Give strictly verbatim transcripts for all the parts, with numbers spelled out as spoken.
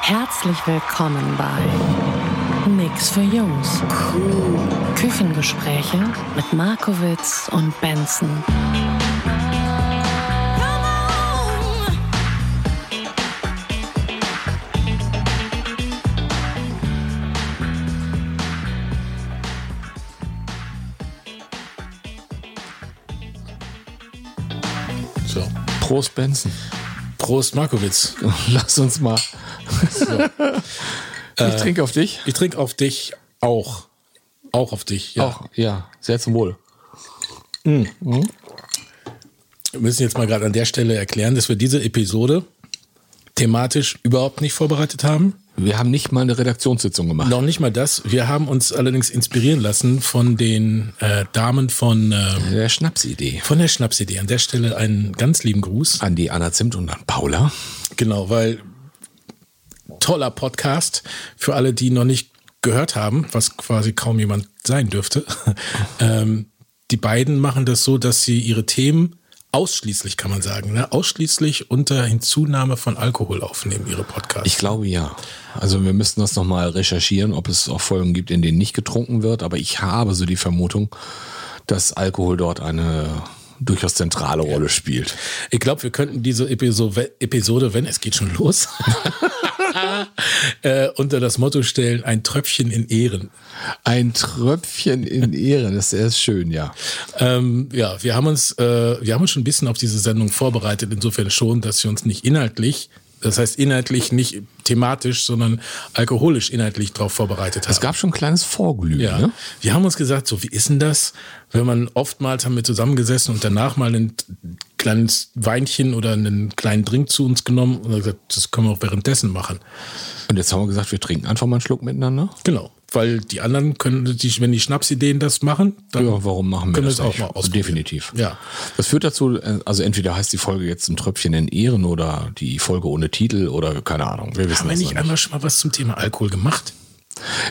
Herzlich willkommen bei Nix für Jungs. Küchengespräche mit Markowitz und Benson. So, Prost Benson. Prost Markowitz. Lass uns mal... So. Ich äh, trinke auf dich. Ich trinke auf dich auch. Auch auf dich, ja. Auch, ja, sehr zum Wohl. Mm. Mm. Wir müssen jetzt mal gerade an der Stelle erklären, dass wir diese Episode thematisch überhaupt nicht vorbereitet haben. Wir haben nicht mal eine Redaktionssitzung gemacht. Noch nicht mal das. Wir haben uns allerdings inspirieren lassen von den äh, Damen von äh, der Schnapsidee. Von der Schnapsidee. An der Stelle einen ganz lieben Gruß. An die Anna Zimt und an Paula. Genau, weil... Toller Podcast für alle, die noch nicht gehört haben, was quasi kaum jemand sein dürfte. ähm, die beiden machen das so, dass sie ihre Themen ausschließlich, kann man sagen, ne? ausschließlich unter Hinzunahme von Alkohol aufnehmen, ihre Podcasts. Ich glaube ja. Also wir müssen das nochmal recherchieren, ob es auch Folgen gibt, in denen nicht getrunken wird. Aber ich habe so die Vermutung, dass Alkohol dort eine... durchaus zentrale Rolle ja. spielt. Ich glaube, wir könnten diese Episode, wenn es geht schon los, äh, unter das Motto stellen, ein Tröpfchen in Ehren. Ein Tröpfchen in Ehren, das ist schön, ja. Ähm, ja, wir haben, uns, äh, wir haben uns schon ein bisschen auf diese Sendung vorbereitet, insofern schon, dass wir uns nicht inhaltlich, das heißt inhaltlich nicht thematisch, sondern alkoholisch inhaltlich darauf vorbereitet haben. Es gab schon ein kleines Vorglühen. Ja. Ne? Wir haben uns gesagt, so wie ist denn das, wenn man oftmals haben wir zusammengesessen und danach mal ein kleines Weinchen oder einen kleinen Drink zu uns genommen und gesagt, das können wir auch währenddessen machen. Und jetzt haben wir gesagt, wir trinken einfach mal einen Schluck miteinander. Genau, weil die anderen können, die, wenn die Schnapsideen das machen, dann ja, warum machen wir können wir das, das auch mal ausprobieren. Definitiv. Ja. Das führt dazu, also entweder heißt die Folge jetzt ein Tröpfchen in Ehren oder die Folge ohne Titel oder keine Ahnung. Wir wissen haben wir nicht einmal schon mal was zum Thema Alkohol gemacht?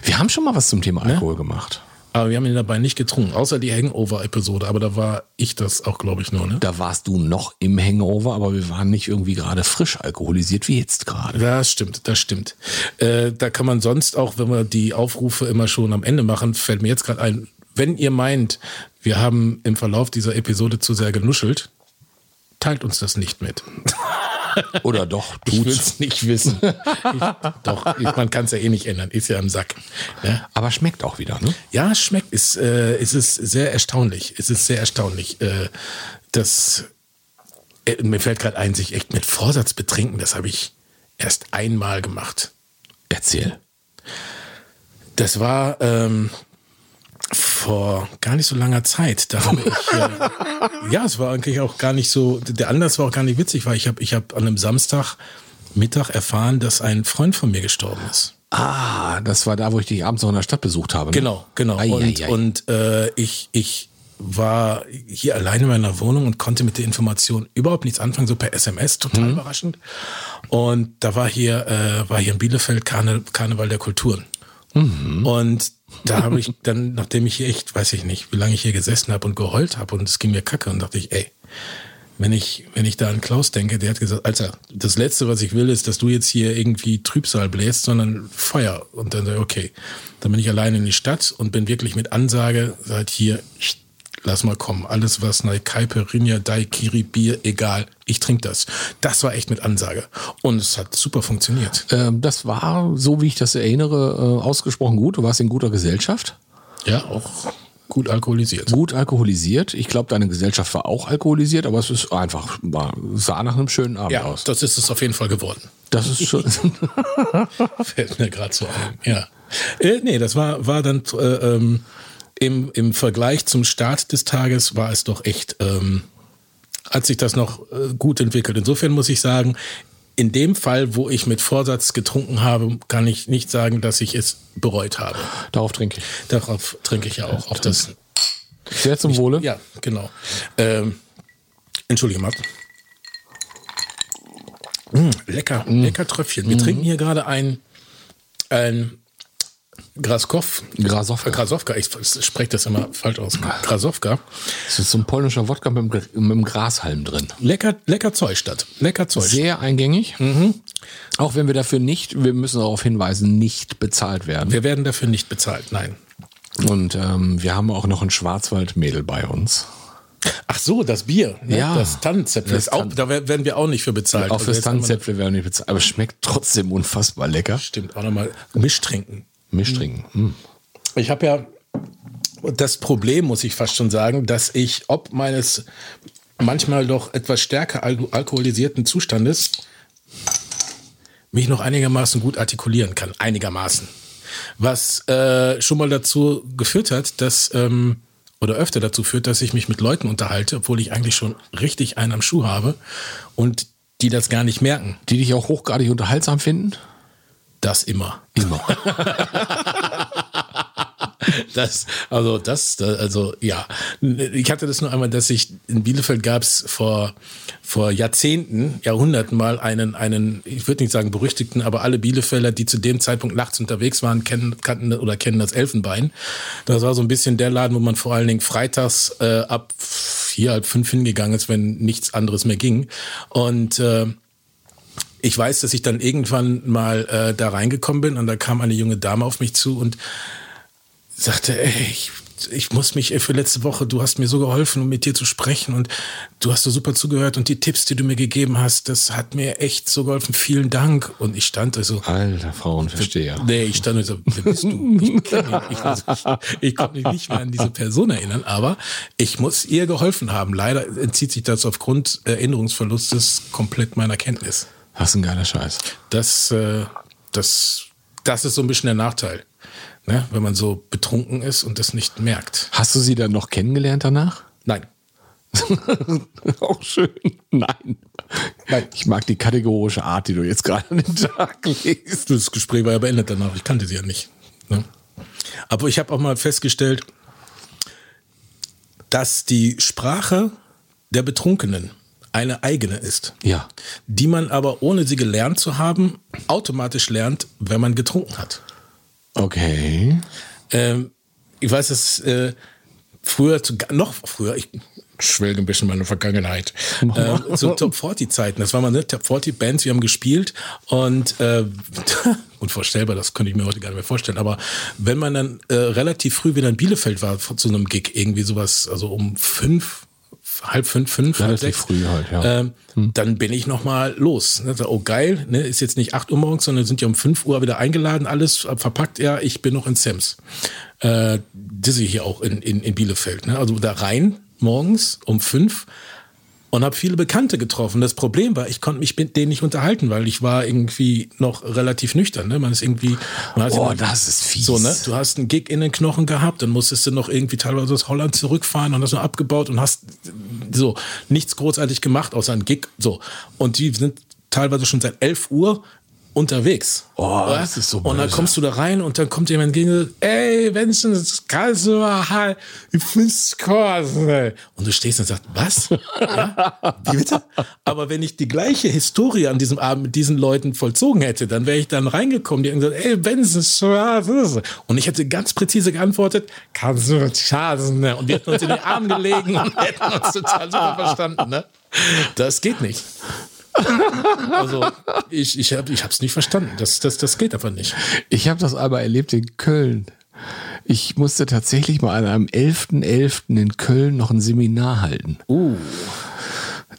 Wir haben schon mal was zum Thema Alkohol ja? gemacht. Aber wir haben ihn dabei nicht getrunken, außer die Hangover-Episode. Aber da war ich das auch, glaube ich, nur. Ne? Da warst du noch im Hangover, aber wir waren nicht irgendwie gerade frisch alkoholisiert wie jetzt gerade. Das stimmt, das stimmt. Äh, da kann man sonst auch, wenn wir die Aufrufe immer schon am Ende machen, fällt mir jetzt gerade ein, wenn ihr meint, wir haben im Verlauf dieser Episode zu sehr genuschelt, teilt uns das nicht mit. Oder doch, tut's. Ich will es nicht wissen. Ich, doch, ich, man kann es ja eh nicht ändern. Ist ja im Sack. Ne? Aber schmeckt auch wieder, ne? Ja, schmeckt. Es ist, äh, ist, ist sehr erstaunlich. Es ist sehr erstaunlich. Äh, das, äh, mir fällt gerade ein, sich echt mit Vorsatz betrinken, das habe ich erst einmal gemacht. Erzähl. Das war ähm, vor gar nicht so langer Zeit. Da habe ich... Äh, Ja, es war eigentlich auch gar nicht so, der Anlass war auch gar nicht witzig, weil ich habe ich hab an einem Samstagmittag erfahren, dass ein Freund von mir gestorben ist. Ah, das war da, wo ich dich abends noch in der Stadt besucht habe. Ne? Genau, genau. Ei, und ei, ei. und äh, ich, ich war hier alleine in meiner Wohnung und konnte mit der Information überhaupt nichts anfangen, so per S M S, total mhm. überraschend. Und da war hier, äh, war hier in Bielefeld Karne, Karneval der Kulturen. Mhm. Und da habe ich dann, nachdem ich hier echt, weiß ich nicht, wie lange ich hier gesessen habe und geheult habe und es ging mir kacke und dachte ich, ey, wenn ich, wenn ich da an Klaus denke, der hat gesagt, Alter, das Letzte, was ich will, ist, dass du jetzt hier irgendwie Trübsal bläst, sondern Feuer. Und dann sage ich, okay, dann bin ich alleine in die Stadt und bin wirklich mit Ansage, seit hier, lass mal kommen, alles was, ne, Kaipe, Rinja, Daikiri, Bier, egal, ich trinke das. Das war echt mit Ansage und es hat super funktioniert. Ähm, das war, so wie ich das erinnere, äh, ausgesprochen gut. Du warst in guter Gesellschaft. Ja, auch gut alkoholisiert. Gut alkoholisiert. Ich glaube, deine Gesellschaft war auch alkoholisiert, aber es ist einfach, war, sah nach einem schönen Abend ja, aus. Ja, das ist es auf jeden Fall geworden. Das ist schön. Fällt mir gerade so ein, ja. Äh, nee, das war, war dann... Äh, ähm, Im, Im Vergleich zum Start des Tages war es doch echt ähm, hat sich das noch gut entwickelt. Insofern muss ich sagen, in dem Fall, wo ich mit Vorsatz getrunken habe, kann ich nicht sagen, dass ich es bereut habe. Darauf trinke ich. Darauf trinke ich ja auch. Auf das Sehr zum Wohle. Ich, ja, genau. Ähm, Entschuldige, Marc. Mmh, lecker, mmh. lecker Tröpfchen. Wir mmh. trinken hier gerade ein, ein Graskow, Grasowka. Grasowka. Ich spreche das immer falsch aus. Grasowka. Das ist so ein polnischer Wodka mit, mit einem Grashalm drin. Lecker, lecker Zeug statt. Lecker Zeug. Sehr eingängig. Mhm. Auch wenn wir dafür nicht, wir müssen darauf hinweisen, nicht bezahlt werden. Wir werden dafür nicht bezahlt, nein. Und ähm, wir haben auch noch ein Schwarzwaldmädel bei uns. Ach so, das Bier, ne? Ja, das Tannenzäpfle. Das ist auch, da werden wir auch nicht für bezahlt. Auch für das Tannenzäpfle werden wir nicht bezahlt. Aber es schmeckt trotzdem unfassbar lecker. Stimmt, auch nochmal Mischtrinken. Mischtrinken. Mhm. Ich habe ja das Problem, muss ich fast schon sagen, dass ich ob meines manchmal doch etwas stärker alkoholisierten Zustandes mich noch einigermaßen gut artikulieren kann. Einigermaßen. Was äh, schon mal dazu geführt hat, dass... Ähm, oder öfter dazu führt, dass ich mich mit Leuten unterhalte, obwohl ich eigentlich schon richtig einen am Schuh habe und die das gar nicht merken. Die dich auch hochgradig unterhaltsam finden? Das immer. Immer. das, also das, also ja. Ich hatte das nur einmal, dass ich in Bielefeld gab es vor, vor Jahrzehnten, Jahrhunderten mal einen, einen, ich würde nicht sagen berüchtigten, aber alle Bielefelder, die zu dem Zeitpunkt nachts unterwegs waren, kennen, kannten oder kennen das Elfenbein. Das war so ein bisschen der Laden, wo man vor allen Dingen freitags äh, ab vier, halb fünf hingegangen ist, wenn nichts anderes mehr ging. Und äh, ich weiß, dass ich dann irgendwann mal äh, da reingekommen bin und da kam eine junge Dame auf mich zu und sagte, ey, ich, ich muss mich für letzte Woche, du hast mir so geholfen, um mit dir zu sprechen und du hast so super zugehört und die Tipps, die du mir gegeben hast, das hat mir echt so geholfen, vielen Dank. Und ich stand da so. Alter Frauenversteher. Nee, ich stand da so, wer bist du? Ich, ich, ich konnte mich nicht mehr an diese Person erinnern, aber ich muss ihr geholfen haben. Leider entzieht sich das aufgrund Erinnerungsverlustes komplett meiner Kenntnis. Das ist ein geiler Scheiß. Das, das, das ist so ein bisschen der Nachteil. Ne, wenn man so betrunken ist und das nicht merkt. Hast du sie dann noch kennengelernt danach? Nein. Auch schön. Nein. Nein. Ich mag die kategorische Art, die du jetzt gerade an den Tag legst. Das Gespräch war ja beendet danach. Ich kannte sie ja nicht. Ne? Aber ich habe auch mal festgestellt, dass die Sprache der Betrunkenen eine eigene ist. Ja. Die man aber, ohne sie gelernt zu haben, automatisch lernt, wenn man getrunken hat. Okay. Ähm, ich weiß, dass äh, früher, zu, noch früher, ich schwelge ein bisschen meine Vergangenheit, äh, so Top vierzig Zeiten, das waren mal ne, Top vierzig Bands, wir haben gespielt und äh, unvorstellbar, das könnte ich mir heute gar nicht mehr vorstellen, aber wenn man dann äh, relativ früh wieder in Bielefeld war, zu einem Gig, irgendwie sowas, also um fünf, halb fünf, fünf, halb sechs, früh halt, ja. ähm, hm. Dann bin ich nochmal los. Oh geil, ne? Ist jetzt nicht acht Uhr morgens, sondern sind ja um fünf Uhr wieder eingeladen, alles verpackt, ja, ich bin noch in Sems. Äh, das ist hier auch in, in, in Bielefeld. Ne? Also da rein morgens um fünf und habe viele Bekannte getroffen. Das Problem war, ich konnte mich mit denen nicht unterhalten, weil ich war irgendwie noch relativ nüchtern. Ne? Man ist irgendwie... Man oh, das noch, ist fies. So, ne? Du hast einen Gig in den Knochen gehabt, dann musstest du noch irgendwie teilweise aus Holland zurückfahren und hast noch abgebaut und hast so nichts großartig gemacht, außer einen Gig. So. Und die sind teilweise schon seit elf Uhr unterwegs. Oh, oder? Das ist so böse. Und dann kommst du da rein und dann kommt jemand entgegen und sagt, ey, Benson, das kannst du machen. Ich find's cool. Und du stehst und sagst, was? Ja? Wie bitte? Aber wenn ich die gleiche Historie an diesem Abend mit diesen Leuten vollzogen hätte, dann wäre ich dann reingekommen, die haben gesagt, ey, Benson, und ich hätte ganz präzise geantwortet, kannst du das schaden? Und wir hätten uns in den Armen gelegen und hätten uns total super verstanden. Ne? Das geht nicht. Also ich, ich habe ich hab's nicht verstanden. Das, das, das geht einfach nicht. Ich habe das aber erlebt in Köln. Ich musste tatsächlich mal an einem elften elften in Köln noch ein Seminar halten. Uh.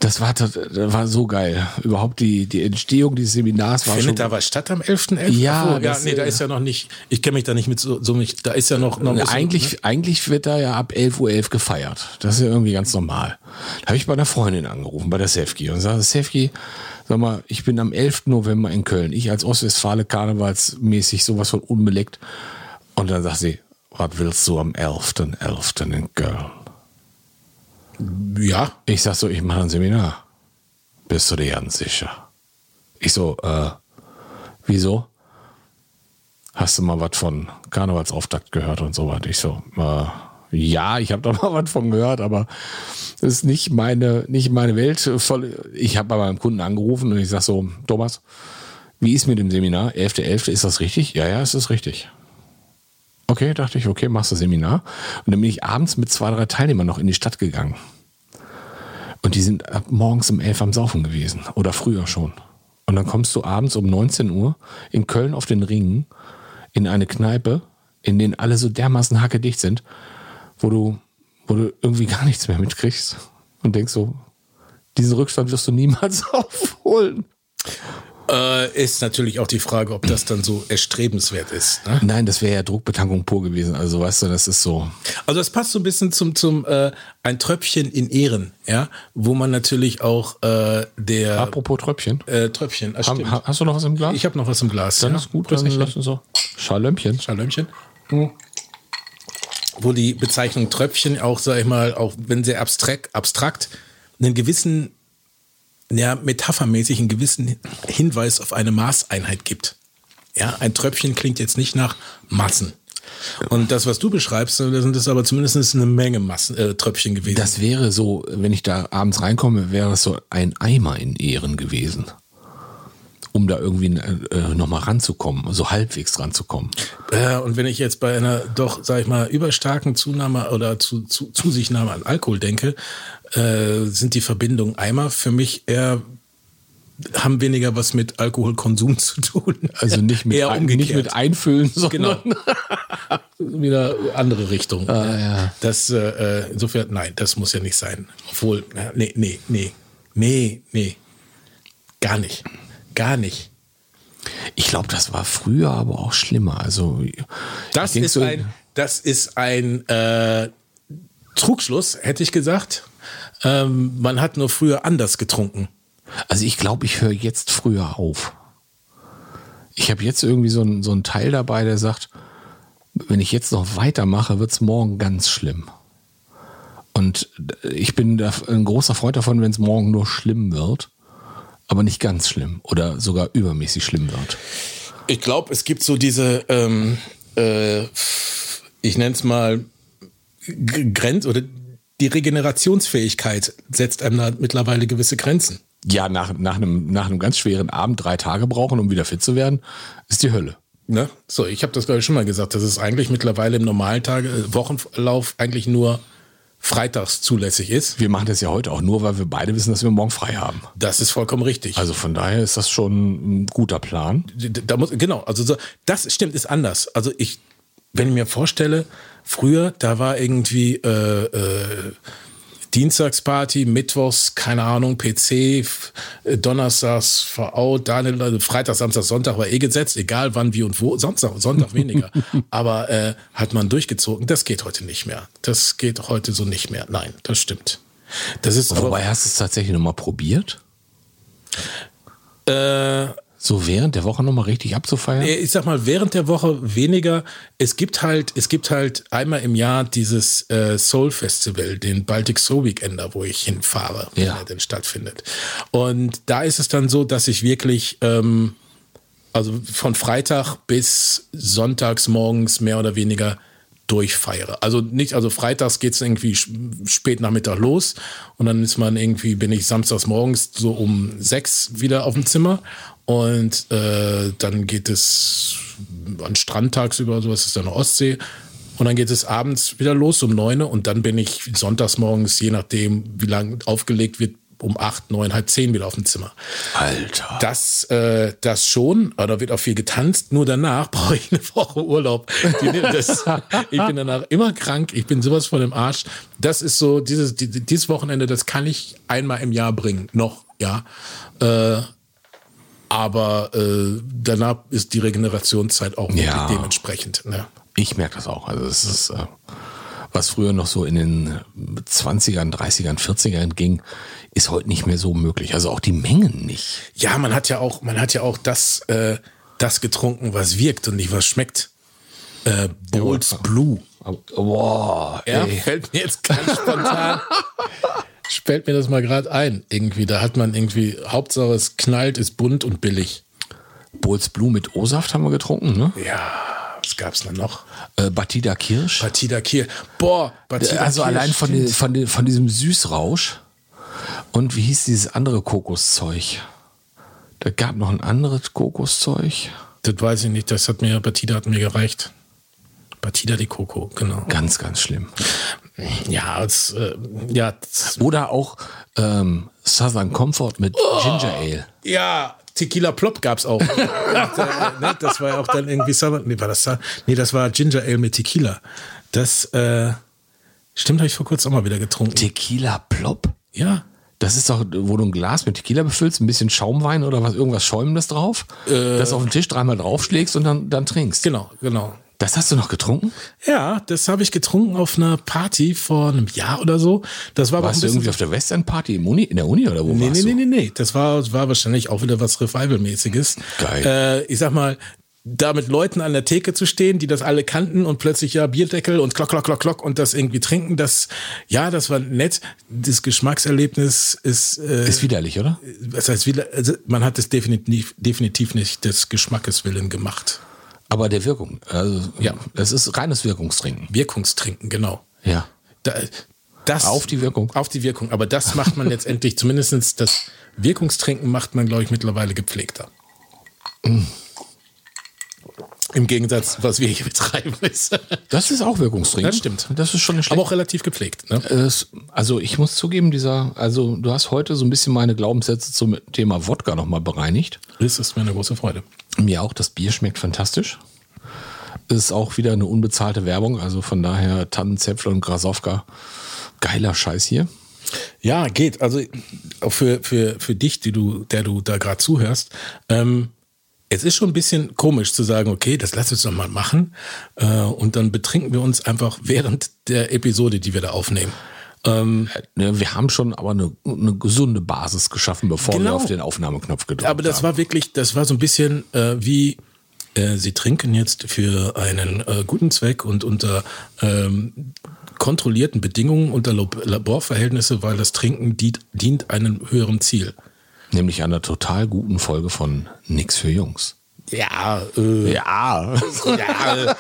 Das war, das war so geil. Überhaupt die, die Entstehung dieses Seminars war Findet schon... Findet da was statt am elften elften? Ja. Obwohl, ja nee, da ist ja noch nicht... Ich kenne mich da nicht mit so... so nicht, da ist ja noch... noch eigentlich, ne? Eigentlich wird da ja ab elf Uhr elf gefeiert. Das ist ja irgendwie ganz normal. Da habe ich bei einer Freundin angerufen, bei der Sefki. Und sagte, Sefki, sag mal, ich bin am elften November in Köln. Ich als Ostwestfale karnevalsmäßig sowas von unbeleckt. Und dann sagt sie, was willst du am elften elften in Köln? Ja. Ich sag so, ich mache ein Seminar. Bist du dir ganz sicher? Ich so, äh, wieso? Hast du mal was von Karnevalsauftakt gehört und so was? Ich so, äh, ja, ich habe da mal was von gehört, aber das ist nicht meine, nicht meine Welt. Ich habe bei meinem Kunden angerufen und ich sag so, Thomas, wie ist mit dem Seminar? elfter elfter ist das richtig? Ja, ja, ist das richtig. Okay, dachte ich, okay, machst du Seminar. Und dann bin ich abends mit zwei, drei Teilnehmern noch in die Stadt gegangen. Und die sind ab morgens um elf am Saufen gewesen. Oder früher schon. Und dann kommst du abends um neunzehn Uhr in Köln auf den Ring in eine Kneipe, in denen alle so dermaßen hackedicht sind, wo du, wo du irgendwie gar nichts mehr mitkriegst. Und denkst so, diesen Rückstand wirst du niemals aufholen. Äh, ist natürlich auch die Frage, ob das dann so erstrebenswert ist. Ne? Nein, das wäre ja Druckbetankung pur gewesen. Also weißt du, das ist so. Also das passt so ein bisschen zum, zum äh, ein Tröpfchen in Ehren, ja, wo man natürlich auch äh, der... Apropos Tröpfchen. Äh, Tröpfchen, ah, stimmt. Ha, hast du noch was im Glas? Ich habe noch was im Glas. Dann ja. Ist gut, dass ich so Schalömpchen. Schalömpchen. Mhm. Wo die Bezeichnung Tröpfchen auch, sag ich mal, auch wenn sehr abstrakt, abstrakt einen gewissen... ja, metaphermäßig einen gewissen Hinweis auf eine Maßeinheit gibt. Ja, ein Tröpfchen klingt jetzt nicht nach Massen. Und das, was du beschreibst, das sind das aber zumindest eine Menge Massen, äh, Tröpfchen gewesen. Das wäre so, wenn ich da abends reinkomme, wäre das so ein Eimer in Ehren gewesen, um da irgendwie äh, nochmal ranzukommen, so also halbwegs ranzukommen. Äh, und wenn ich jetzt bei einer doch, sag ich mal, überstarken Zunahme oder zu, zu, Zusichtnahme an Alkohol denke, äh, sind die Verbindungen Eimer für mich eher, haben weniger was mit Alkoholkonsum zu tun. Also nicht mit, eher ein, nicht mit Einfüllen, sondern genau. Wieder andere Richtung. Ah, ja. Ja. Das, äh, insofern, nein, das muss ja nicht sein. Obwohl, nee, nee, nee, nee, nee, gar nicht. Gar nicht. Ich glaube, das war früher aber auch schlimmer. Also das ist so ein, das ist ein äh, Trugschluss, hätte ich gesagt. Ähm, man hat nur früher anders getrunken. Also ich glaube, ich höre jetzt früher auf. Ich habe jetzt irgendwie so einen so einen Teil dabei, der sagt, wenn ich jetzt noch weitermache, wird es morgen ganz schlimm. Und ich bin da ein großer Freund davon, wenn es morgen nur schlimm wird. Aber nicht ganz schlimm oder sogar übermäßig schlimm wird. Ich glaube, es gibt so diese, ähm, äh, ich nenne es mal G- Grenz oder die Regenerationsfähigkeit setzt einem mittlerweile gewisse Grenzen. Ja, nach, nach, einem, nach einem ganz schweren Abend drei Tage brauchen, um wieder fit zu werden, ist die Hölle. Ne? So, ich habe das glaube ich schon mal gesagt, dass es eigentlich mittlerweile im normalen Tage, Wochenlauf eigentlich nur freitags zulässig ist. Wir machen das ja heute auch nur, weil wir beide wissen, dass wir morgen frei haben. Das ist vollkommen richtig. Also von daher ist das schon ein guter Plan. Da muss, genau, also so, das stimmt, ist anders. Also ich, wenn ich mir vorstelle, früher, da war irgendwie äh, äh, Dienstagsparty, Mittwochs, keine Ahnung, P C, äh, Donnerstags, V O, Daniel, also Freitag, Samstag, Sonntag war eh gesetzt, egal wann, wie und wo, Sonntag, Sonntag weniger. Aber äh, hat man durchgezogen, das geht heute nicht mehr. Das geht heute so nicht mehr. Nein, das stimmt. Das ist Wobei, aber, hast du es tatsächlich nochmal probiert? Äh, so während der Woche nochmal richtig abzufeiern? Ich sag mal, während der Woche weniger. Es gibt halt, es gibt halt einmal im Jahr dieses äh, Soul Festival, den Baltic Soul Weekender, wo ich hinfahre, ja. Wenn er denn stattfindet. Und da ist es dann so, dass ich wirklich, ähm, also von Freitag bis sonntags morgens mehr oder weniger durchfeiere. Also nicht, also freitags geht's irgendwie spät Nachmittag los und dann ist man irgendwie, bin ich samstags morgens so um sechs wieder auf dem Zimmer und äh, dann geht es an Strand tagsüber, sowas ist dann Ostsee und dann geht es abends wieder los um neun und dann bin ich sonntags morgens, je nachdem wie lang aufgelegt wird, um acht, neun, halb zehn wieder auf dem Zimmer. Alter. Das, äh, das schon, aber da wird auch viel getanzt, nur danach brauche ich eine Woche Urlaub. Das, ich bin danach immer krank, ich bin sowas von im Arsch. Das ist so, dieses, dieses Wochenende, das kann ich einmal im Jahr bringen, noch, ja. Äh, aber äh, danach ist die Regenerationszeit auch ja. Dementsprechend. Ne? Ich merke das auch, also es ist... Äh was früher noch so in den zwanzigern, dreißigern, vierzigern ging, ist heute nicht mehr so möglich. Also auch die Mengen nicht. Ja, man hat ja auch, man hat ja auch das, äh, das getrunken, was wirkt und nicht was schmeckt. Äh, Bulls Blue. Boah, ja, fällt mir jetzt ganz spontan. Fällt mir das mal gerade ein. Irgendwie, da hat man irgendwie, Hauptsache es knallt, ist bunt und billig. Bulls Blue mit O-Saft haben wir getrunken, ne? Ja, was gab's denn noch? Äh, Batida Kirsch. Batida Kirsch. Boah, Batida Also Kirsch, allein von, den, von, den, von diesem Süßrausch. Und wie hieß dieses andere Kokoszeug? Da gab noch ein anderes Kokoszeug. Das weiß ich nicht, das hat mir, Batida hat mir gereicht. Batida de Coco, genau. Ganz, ganz schlimm. Ja, das, äh, ja das oder auch ähm, Southern Comfort mit oh, Ginger Ale. Ja, Tequila Plop gab's auch. Und, äh, ne, das war ja auch dann irgendwie Southern. Nee, war das, nee, das war Ginger Ale mit Tequila. Das äh, stimmt, habe ich vor kurzem auch mal wieder getrunken. Tequila Plop? Ja. Das ist doch, wo du ein Glas mit Tequila befüllst, ein bisschen Schaumwein oder was, irgendwas Schäumendes drauf, äh, das auf den Tisch dreimal draufschlägst und dann, dann trinkst. Genau, genau. Das hast du noch getrunken? Ja, das habe ich getrunken auf einer Party vor einem Jahr oder so. Das war warst du irgendwie auf der Westend-Party im Uni, in der Uni oder wo nee, warst nee, du? Nee, nee, nee, nee. Das war, war wahrscheinlich auch wieder was Revival-mäßiges. Geil. Äh, ich sag mal, da mit Leuten an der Theke zu stehen, die das alle kannten und plötzlich ja Bierdeckel und klock, klock, klock, klock und das irgendwie trinken, das, ja, das war nett. Das Geschmackserlebnis ist... Äh, ist widerlich, oder? Das heißt, also man hat es definitiv, definitiv nicht des Geschmackes willen gemacht. Aber der Wirkung, also ja, es ist reines Wirkungstrinken. Wirkungstrinken, genau. Ja. Da, das, auf die Wirkung. Auf die Wirkung, aber das macht man letztendlich, zumindest das Wirkungstrinken macht man, glaube ich, mittlerweile gepflegter. Mm. Im Gegensatz, was wir hier betreiben. Ist. Das ist auch Wirkungstrinken. Das stimmt. Das ist schon nicht schlecht. Aber auch relativ gepflegt. Ne? Also ich muss zugeben, dieser, also du hast heute so ein bisschen meine Glaubenssätze zum Thema Wodka nochmal bereinigt. Das ist mir eine große Freude. Mir auch. Das Bier schmeckt fantastisch. Ist auch wieder eine unbezahlte Werbung. Also von daher Tannenzäpfle und Grasowka. Geiler Scheiß hier. Ja, geht. Also für, für, für dich, die du, der du da gerade zuhörst, ähm, es ist schon ein bisschen komisch zu sagen, okay, das lass uns doch mal machen äh, und dann betrinken wir uns einfach während der Episode, die wir da aufnehmen. Ähm, wir haben schon aber eine, eine gesunde Basis geschaffen, bevor genau. wir auf den Aufnahmeknopf gedrückt haben. Aber das haben. war wirklich, das war so ein bisschen äh, wie, äh, Sie trinken jetzt für einen äh, guten Zweck und unter ähm, kontrollierten Bedingungen, unter Laborverhältnisse, weil das Trinken dient einem höheren Ziel. Nämlich einer total guten Folge von Nix für Jungs. Ja, äh, ja. ja.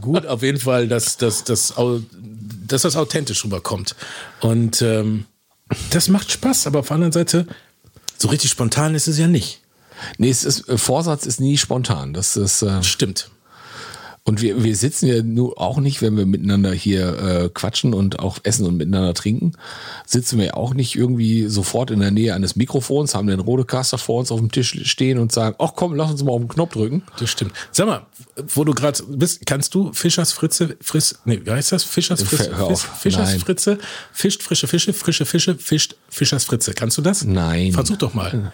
Gut, auf jeden Fall, dass, dass, dass, dass das authentisch rüberkommt. Und ähm, das macht Spaß, aber auf der anderen Seite, so richtig spontan ist es ja nicht. Nee, es ist, Vorsatz ist nie spontan. Das ist, äh, stimmt. Und wir, wir sitzen ja nur auch nicht, wenn wir miteinander hier äh, quatschen und auch essen und miteinander trinken, sitzen wir auch nicht irgendwie sofort in der Nähe eines Mikrofons, haben den Rodecaster vor uns auf dem Tisch stehen und sagen, ach komm, lass uns mal auf den Knopf drücken. Das stimmt. Sag mal, wo du gerade bist, kannst du Fischers Fritze, Friss, nee, wie heißt das? Fischers Fritze, Hör auf. Fischers Nein. Fritze, fischt frische Fische, frische Fische, fischt Fischers Fritze. Kannst du das? Nein. Versuch doch mal.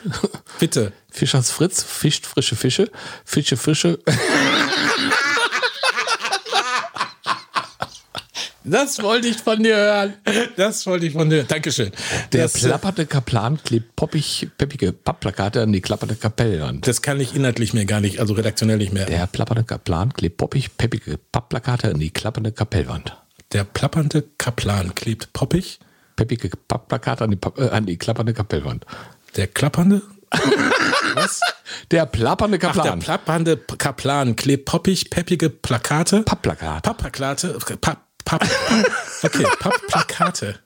Bitte. Fischers Fritz, fischt frische Fische, Fische, Fische. Das wollte ich von dir hören. Das wollte ich von dir hören. Dankeschön. Der das, plapperte Kaplan klebt poppig, peppige Pappplakate an die klapperte Kapellwand. Das kann ich inhaltlich mir gar nicht, also redaktionell nicht mehr. Der plapperte Kaplan klebt poppig, peppige Pappplakate an die klappernde Kapellwand. Der plappernde Kaplan klebt poppig, peppige Pappplakate an die, äh, an die klappernde Kapellwand. Der klappernde? Was? Der plappernde Kaplan. Ach, der plappernde Kaplan klebt poppig, peppige Plakate. Pappplakate. Pappplakate. Papp. Papp, okay, Pappplakate.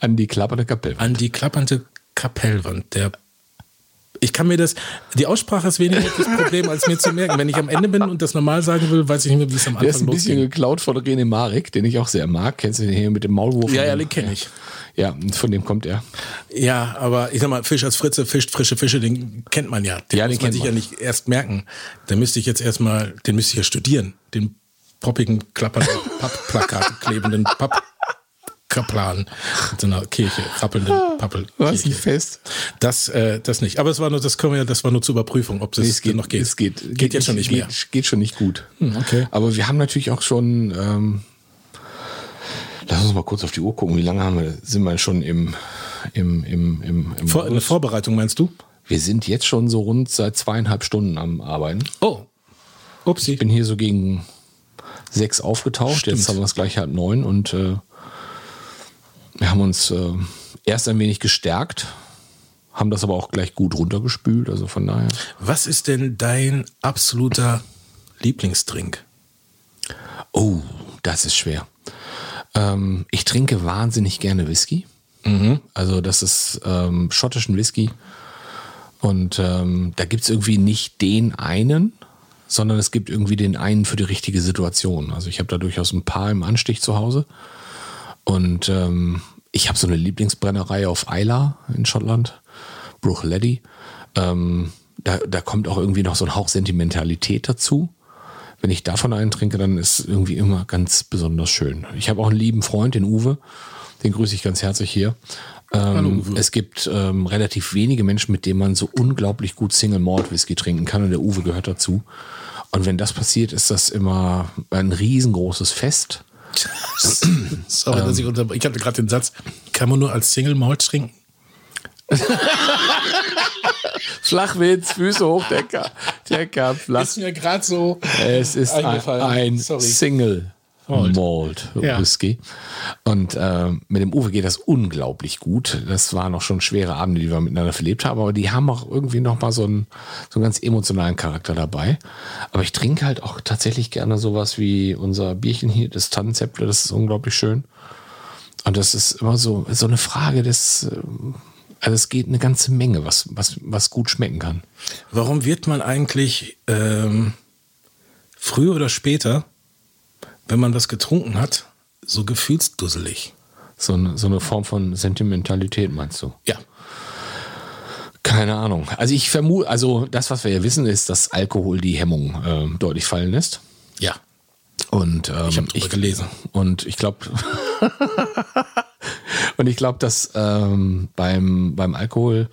An die klappernde Kapellwand. An die klappernde Kapellwand. Der ich kann mir das, die Aussprache ist weniger das Problem, als mir zu merken. Wenn ich am Ende bin und das normal sagen will, weiß ich nicht mehr, wie es am Anfang losgeht. Der ist ein bisschen losging. Geklaut von René Marek, den ich auch sehr mag. Kennst du den hier mit dem Maulwurf? Ja, ja, den kenne ich. Ja, von dem kommt er. Ja, aber ich sag mal, Fischers Fritze fischt frische Fische, den kennt man ja. Den ja, den muss man sich ja nicht erst merken. Den müsste ich jetzt erstmal, den müsste ich ja studieren, den poppigen, klappernden, Pappplakate klebenden Pappkaplan mit so einer Kirche, rappelnden Pappel. Was nicht fest? Das, äh, das nicht. Aber es war nur, das können wir, das war nur zur Überprüfung, ob nee, es geht, noch geht. Es geht, geht, geht jetzt schon nicht mehr. Geht, geht schon nicht gut. Hm, okay. Aber wir haben natürlich auch schon. Ähm, lass uns mal kurz auf die Uhr gucken. Wie lange haben wir? Sind wir schon im im im im? im Vor, eine Vorbereitung meinst du? Wir sind jetzt schon so rund seit zweieinhalb Stunden am Arbeiten. Oh. Upsi. Ich bin hier so gegen sechs aufgetaucht. Stimmt. Jetzt haben wir es gleich halb neun und äh, wir haben uns äh, erst ein wenig gestärkt, haben das aber auch gleich gut runtergespült. Also von daher. Was ist denn dein absoluter Lieblingsdrink? Oh, das ist schwer. Ähm, ich trinke wahnsinnig gerne Whisky. Mhm. Also das ist ähm, schottischen Whisky. Und ähm, da gibt es irgendwie nicht den einen, sondern es gibt irgendwie den einen für die richtige Situation. Also ich habe da durchaus ein paar im Anstich zu Hause. Und ähm, ich habe so eine Lieblingsbrennerei auf Islay in Schottland, Bruichladdich. Ähm, da, da kommt auch irgendwie noch so ein Hauch Sentimentalität dazu. Wenn ich davon einen trinke, dann ist es irgendwie immer ganz besonders schön. Ich habe auch einen lieben Freund, den Uwe. Den grüße ich ganz herzlich hier. Ähm, es gibt ähm, relativ wenige Menschen, mit denen man so unglaublich gut Single Malt Whisky trinken kann. Und der Uwe gehört dazu. Und wenn das passiert, ist das immer ein riesengroßes Fest. Sorry, ähm, dass ich unter... Ich hatte gerade den Satz, kann man nur als Single Malt trinken? Flachwitz, Füße hoch, Decker. Decker, flach. Ist mir gerade so Es ist eingefallen. ein, ein Single Malt, Malt ja. Whisky. Und äh, mit dem Uwe geht das unglaublich gut. Das waren auch schon schwere Abende, die wir miteinander verlebt haben, aber die haben auch irgendwie nochmal so einen, so einen ganz emotionalen Charakter dabei. Aber ich trinke halt auch tatsächlich gerne sowas wie unser Bierchen hier, das Tannenzäpfle, das ist unglaublich schön. Und das ist immer so, so eine Frage des... Also es geht eine ganze Menge, was, was, was gut schmecken kann. Warum wird man eigentlich ähm, früher oder später, wenn man was getrunken hat, so gefühlsdusselig? So eine, so eine Form von Sentimentalität, meinst du? Ja. Keine Ahnung. Also ich vermute, also das, was wir ja wissen, ist, dass Alkohol die Hemmung äh, deutlich fallen lässt. Ja. Und ähm, ich habe drüber gelesen. Und ich glaube... Und ich glaube, dass ähm, beim, beim Alkohol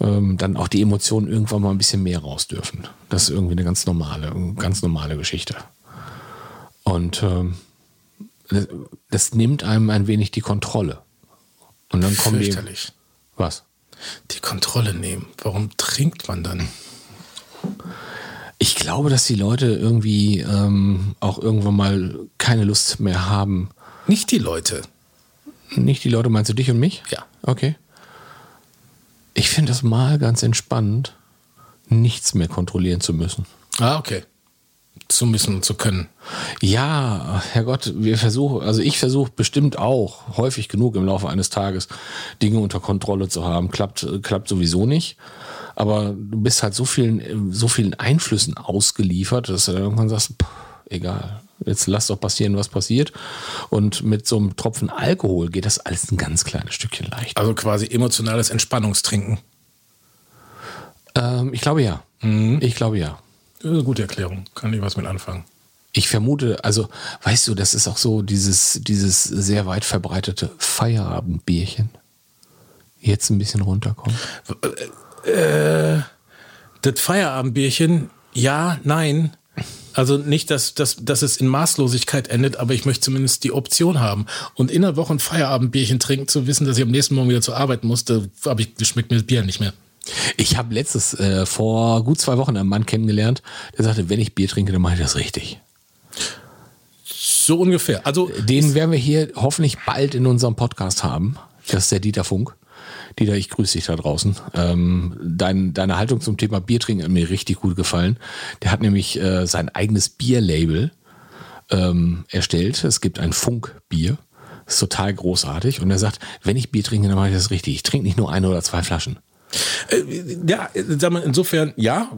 ähm, dann auch die Emotionen irgendwann mal ein bisschen mehr raus dürfen. Das ist irgendwie eine ganz normale, ganz normale Geschichte. Und ähm, das, das nimmt einem ein wenig die Kontrolle. Und dann kommen die. Was? Die Kontrolle nehmen. Warum trinkt man dann? Ich glaube, dass die Leute irgendwie ähm, auch irgendwann mal keine Lust mehr haben. Nicht die Leute. Nicht die Leute, meinst du dich und mich? Ja. Okay. Ich finde das mal ganz entspannend, nichts mehr kontrollieren zu müssen. Ah, okay. Zu müssen und zu können. Ja, Herrgott, wir versuchen, also ich versuche bestimmt auch häufig genug im Laufe eines Tages Dinge unter Kontrolle zu haben. Klappt, klappt sowieso nicht. Aber du bist halt so vielen, so vielen Einflüssen ausgeliefert, dass du dann irgendwann sagst, pff, egal. Jetzt lass doch passieren, was passiert. Und mit so einem Tropfen Alkohol geht das alles ein ganz kleines Stückchen leichter. Also quasi emotionales Entspannungstrinken. Ähm, ich glaube ja. Mhm. Ich glaube ja. Das ist eine gute Erklärung. Kann ich was mit anfangen. Ich vermute, also weißt du, das ist auch so dieses, dieses sehr weit verbreitete Feierabendbierchen. Jetzt ein bisschen runterkommen. Äh, das Feierabendbierchen, ja, nein. Also nicht, dass, dass, dass es in Maßlosigkeit endet, aber ich möchte zumindest die Option haben. Und in der Woche ein Feierabendbierchen trinken, zu wissen, dass ich am nächsten Morgen wieder zur Arbeit muss, da hab ich, schmeckt mir das Bier nicht mehr. Ich habe letztes, äh, vor gut zwei Wochen einen Mann kennengelernt, der sagte, wenn ich Bier trinke, dann mache ich das richtig. So ungefähr. Also den werden wir hier hoffentlich bald in unserem Podcast haben. Das ist der Dieter Funk. Dieter, ich grüße dich da draußen. Ähm, dein, deine Haltung zum Thema Biertrinken hat mir richtig gut gefallen. Der hat nämlich äh, sein eigenes Bierlabel ähm, erstellt. Es gibt ein Funk-Bier. Das ist total großartig. Und er sagt, wenn ich Bier trinke, dann mache ich das richtig. Ich trinke nicht nur eine oder zwei Flaschen. Äh, ja, sag mal, insofern, ja,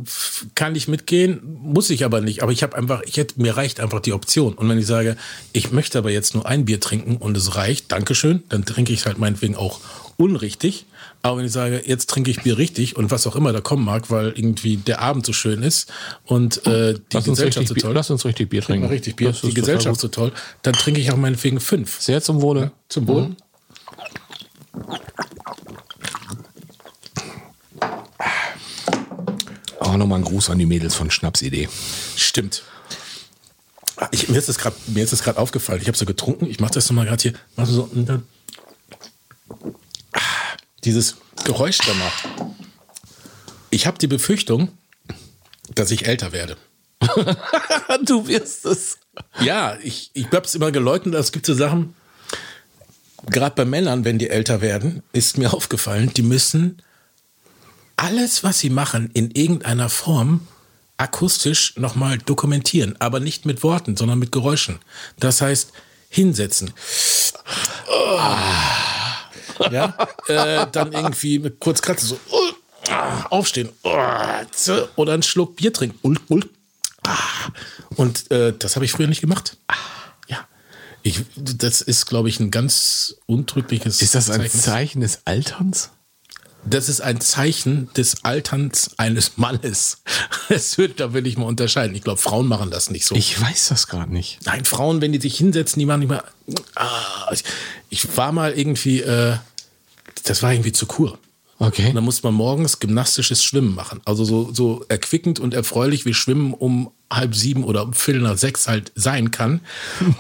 kann ich mitgehen, muss ich aber nicht. Aber ich habe einfach, ich hätte, mir reicht einfach die Option. Und wenn ich sage, ich möchte aber jetzt nur ein Bier trinken und es reicht, Dankeschön, dann trinke ich halt meinetwegen auch unrichtig. Aber wenn ich sage, jetzt trinke ich Bier richtig und was auch immer da kommen mag, weil irgendwie der Abend so schön ist und äh, die lass Gesellschaft so toll. Bier, lass uns richtig Bier trinken. Richtig Bier, die Gesellschaft so toll. Dann trinke ich auch meinetwegen fünf. Sehr zum Wohle. Ja, zum Wohle. Mhm. Auch nochmal ein Gruß an die Mädels von Schnapsidee. Stimmt. Ich, mir ist das gerade aufgefallen. Ich habe so getrunken. Ich mache das nochmal gerade hier. Mach so. Dieses Geräusch danach. Ich habe die Befürchtung, dass ich älter werde. Du wirst es. Ja, ich, ich hab's immer geleugnet, aber es gibt so Sachen, gerade bei Männern, wenn die älter werden, ist mir aufgefallen, die müssen alles, was sie machen, in irgendeiner Form akustisch nochmal dokumentieren, aber nicht mit Worten, sondern mit Geräuschen. Das heißt, hinsetzen. Oh. Ja, äh, dann irgendwie kurz kratzen, so aufstehen oder einen Schluck Bier trinken. Und äh, das habe ich früher nicht gemacht. Ja, ich, das ist, glaube ich, ein ganz untrügliches. Ist das ein Zeichen, Zeichen des Alterns? Das ist ein Zeichen des Alterns eines Mannes. Das wird, da will ich mal unterscheiden. Ich glaube, Frauen machen das nicht so. Ich weiß das gerade nicht. Nein, Frauen, wenn die sich hinsetzen, die machen immer. Ah, ich, ich war mal irgendwie, äh, das war irgendwie zur Kur. Okay. Und dann musste man morgens gymnastisches Schwimmen machen. Also so, so erquickend und erfreulich wie Schwimmen um halb sieben oder um Viertel nach sechs halt sein kann.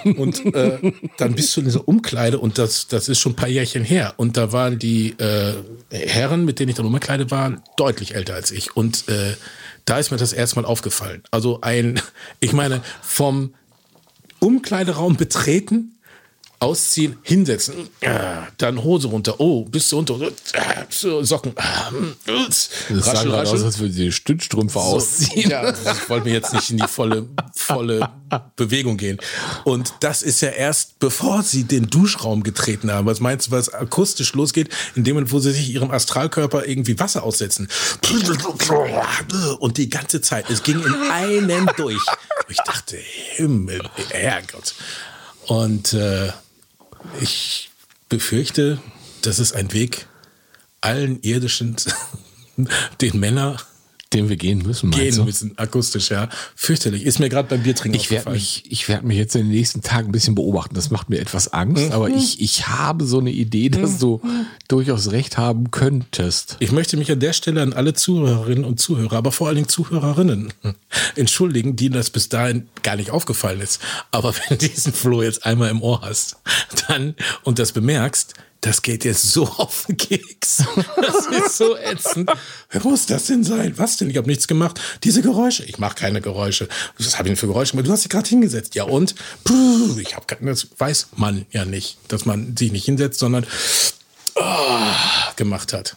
Und äh, dann bist du in dieser Umkleide und das, das ist schon ein paar Jährchen her. Und da waren die äh, Herren, mit denen ich dann umkleide war, deutlich älter als ich. Und äh, da ist mir das erstmal aufgefallen. Also ein, ich meine, vom Umkleideraum betreten, ausziehen, hinsetzen, dann Hose runter, oh, bist du unter, Socken, das raschel, raschel. Aus, als würde die Stützstrümpfe so ausziehen. Ja, ich wollte mir jetzt nicht in die volle, volle Bewegung gehen. Und das ist ja erst, bevor sie den Duschraum getreten haben. Was meinst du, was akustisch losgeht, in dem Moment, wo sie sich ihrem Astralkörper irgendwie Wasser aussetzen? Und die ganze Zeit, es ging in einem durch. Ich dachte, Himmel, Herrgott. Und äh, ich befürchte, das ist ein Weg allen Irdischen, den Männer, den wir gehen müssen, gehen du? müssen, akustisch, ja. Fürchterlich. Ist mir gerade beim Biertrinken ich aufgefallen. Werd mich, ich werde mich jetzt in den nächsten Tagen ein bisschen beobachten. Das macht mir etwas Angst, mhm. aber ich, ich habe so eine Idee, dass mhm. du durchaus recht haben könntest. Ich möchte mich an der Stelle an alle Zuhörerinnen und Zuhörer, aber vor allen Dingen Zuhörerinnen entschuldigen, denen das bis dahin gar nicht aufgefallen ist. Aber wenn du diesen Floh jetzt einmal im Ohr hast, dann und das bemerkst, das geht jetzt so auf den Keks. Das ist so ätzend. Wer muss das denn sein? Was denn? Ich habe nichts gemacht. Diese Geräusche. Ich mache keine Geräusche. Was habe ich denn für Geräusche gemacht? Du hast dich gerade hingesetzt. Ja und? Ich hab, das weiß man ja nicht, dass man sich nicht hinsetzt, sondern oh, gemacht hat.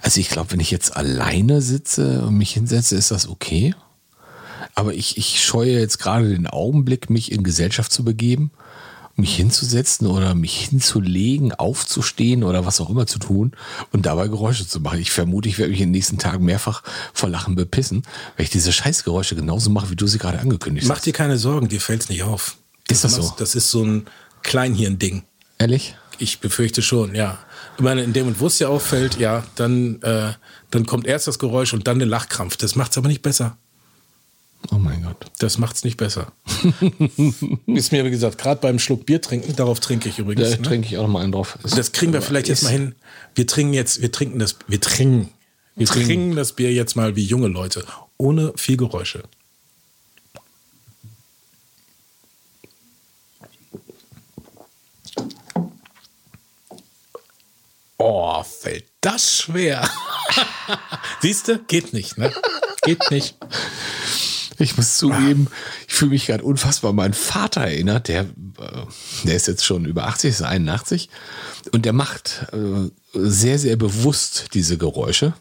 Also ich glaube, wenn ich jetzt alleine sitze und mich hinsetze, ist das okay. Aber ich, ich scheue jetzt gerade den Augenblick, mich in Gesellschaft zu begeben, mich hinzusetzen oder mich hinzulegen, aufzustehen oder was auch immer zu tun und dabei Geräusche zu machen. Ich vermute, ich werde mich in den nächsten Tagen mehrfach vor Lachen bepissen, weil ich diese Scheißgeräusche genauso mache, wie du sie gerade angekündigt hast. Mach dir keine Sorgen, dir fällt's nicht auf. Ist das so? Das ist so ein Kleinhirn-Ding. Ehrlich? Ich befürchte schon, ja. Ich meine, in dem Moment, wo es dir auffällt, ja, dann, äh, dann kommt erst das Geräusch und dann der Lachkrampf. Das macht's aber nicht besser. Oh mein Gott. Das macht's nicht besser. Ist mir, wie gesagt, gerade beim Schluck Bier trinken, darauf trinke ich übrigens. Da ne? trinke ich auch nochmal einen drauf. Ist das kriegen wir vielleicht jetzt mal hin. Wir trinken jetzt, wir trinken das, wir trinken. Wir trinken. trinken das Bier jetzt mal wie junge Leute. Ohne viel Geräusche. Oh, fällt das schwer. Siehst du? Geht nicht, ne? Geht nicht. Ich muss zugeben, ich fühle mich gerade unfassbar an meinen Vater erinnert, der, der ist jetzt schon über achtzig, ist einundachtzig und der macht äh, sehr, sehr bewusst diese Geräusche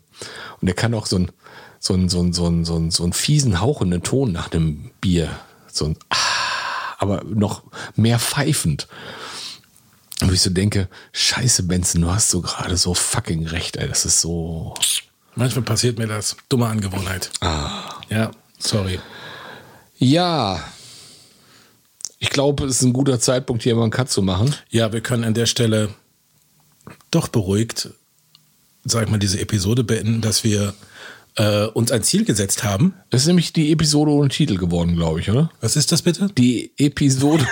und der kann auch so einen so einen, so einen, so einen, so einen, so einen fiesen, hauchenden Ton nach dem Bier, so ein ah, aber noch mehr pfeifend. Und ich so denke, scheiße Benson, du hast so gerade so fucking recht, ey, das ist so... Manchmal passiert mir das, dumme Angewohnheit. Ah. Ja. Sorry. Ja, ich glaube, es ist ein guter Zeitpunkt, hier mal einen Cut zu machen. Ja, wir können an der Stelle doch beruhigt, sag ich mal, diese Episode beenden, dass wir äh, uns ein Ziel gesetzt haben. Das ist nämlich die Episode ohne Titel geworden, glaube ich, oder? Was ist das bitte? Die Episode...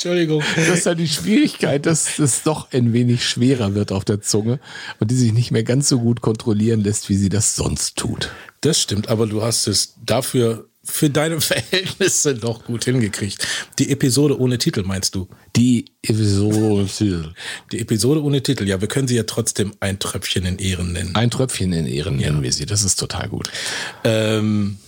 Entschuldigung. Das ist halt die Schwierigkeit, dass es doch ein wenig schwerer wird auf der Zunge und die sich nicht mehr ganz so gut kontrollieren lässt, wie sie das sonst tut. Das stimmt, aber du hast es dafür für deine Verhältnisse doch gut hingekriegt. Die Episode ohne Titel, meinst du? Die Episode ohne Titel. Die Episode ohne Titel, ja, wir können sie ja trotzdem ein Tröpfchen in Ehren nennen. Ein Tröpfchen in Ehren nennen ja. wir sie, das ist total gut. Ähm,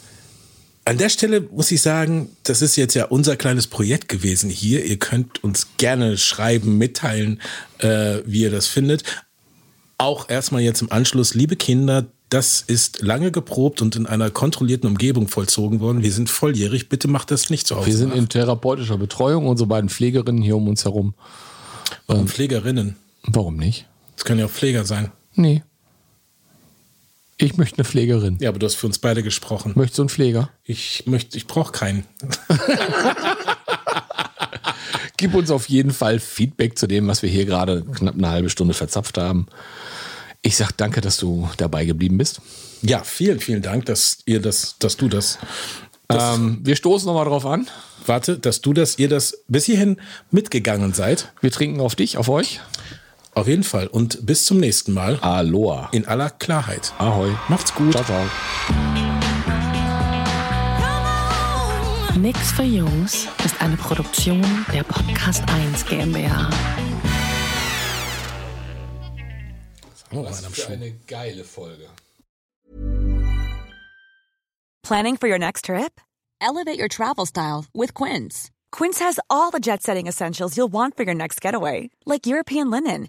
an der Stelle muss ich sagen, das ist jetzt ja unser kleines Projekt gewesen hier. Ihr könnt uns gerne schreiben, mitteilen, äh, wie ihr das findet. Auch erstmal jetzt im Anschluss, liebe Kinder, das ist lange geprobt und in einer kontrollierten Umgebung vollzogen worden. Wir sind volljährig, bitte macht das nicht zu Hause. Wir sind in therapeutischer Betreuung, unsere beiden Pflegerinnen hier um uns herum. Warum ähm, Pflegerinnen? Warum nicht? Das können ja auch Pfleger sein. Nee. Ich möchte eine Pflegerin. Ja, aber du hast für uns beide gesprochen. Möchtest du einen Pfleger? Ich möchte, ich brauche keinen. Gib uns auf jeden Fall Feedback zu dem, was wir hier gerade knapp eine halbe Stunde verzapft haben. Ich sag danke, dass du dabei geblieben bist. Ja, vielen, vielen Dank, dass ihr das, dass du das. das ähm, wir stoßen nochmal drauf an. Warte, dass du das, ihr das bis hierhin mitgegangen seid. Wir trinken auf dich, auf euch. Auf jeden Fall. Und bis zum nächsten Mal. Aloha. In aller Klarheit. Ahoi. Macht's gut. Ciao, ciao. Nix für Jungs ist eine Produktion der Podcast eins GmbH. Was für eine geile Folge. Planning for your next trip? Elevate your travel style with Quince. Quince has all the jet-setting essentials you'll want for your next getaway, like European linen,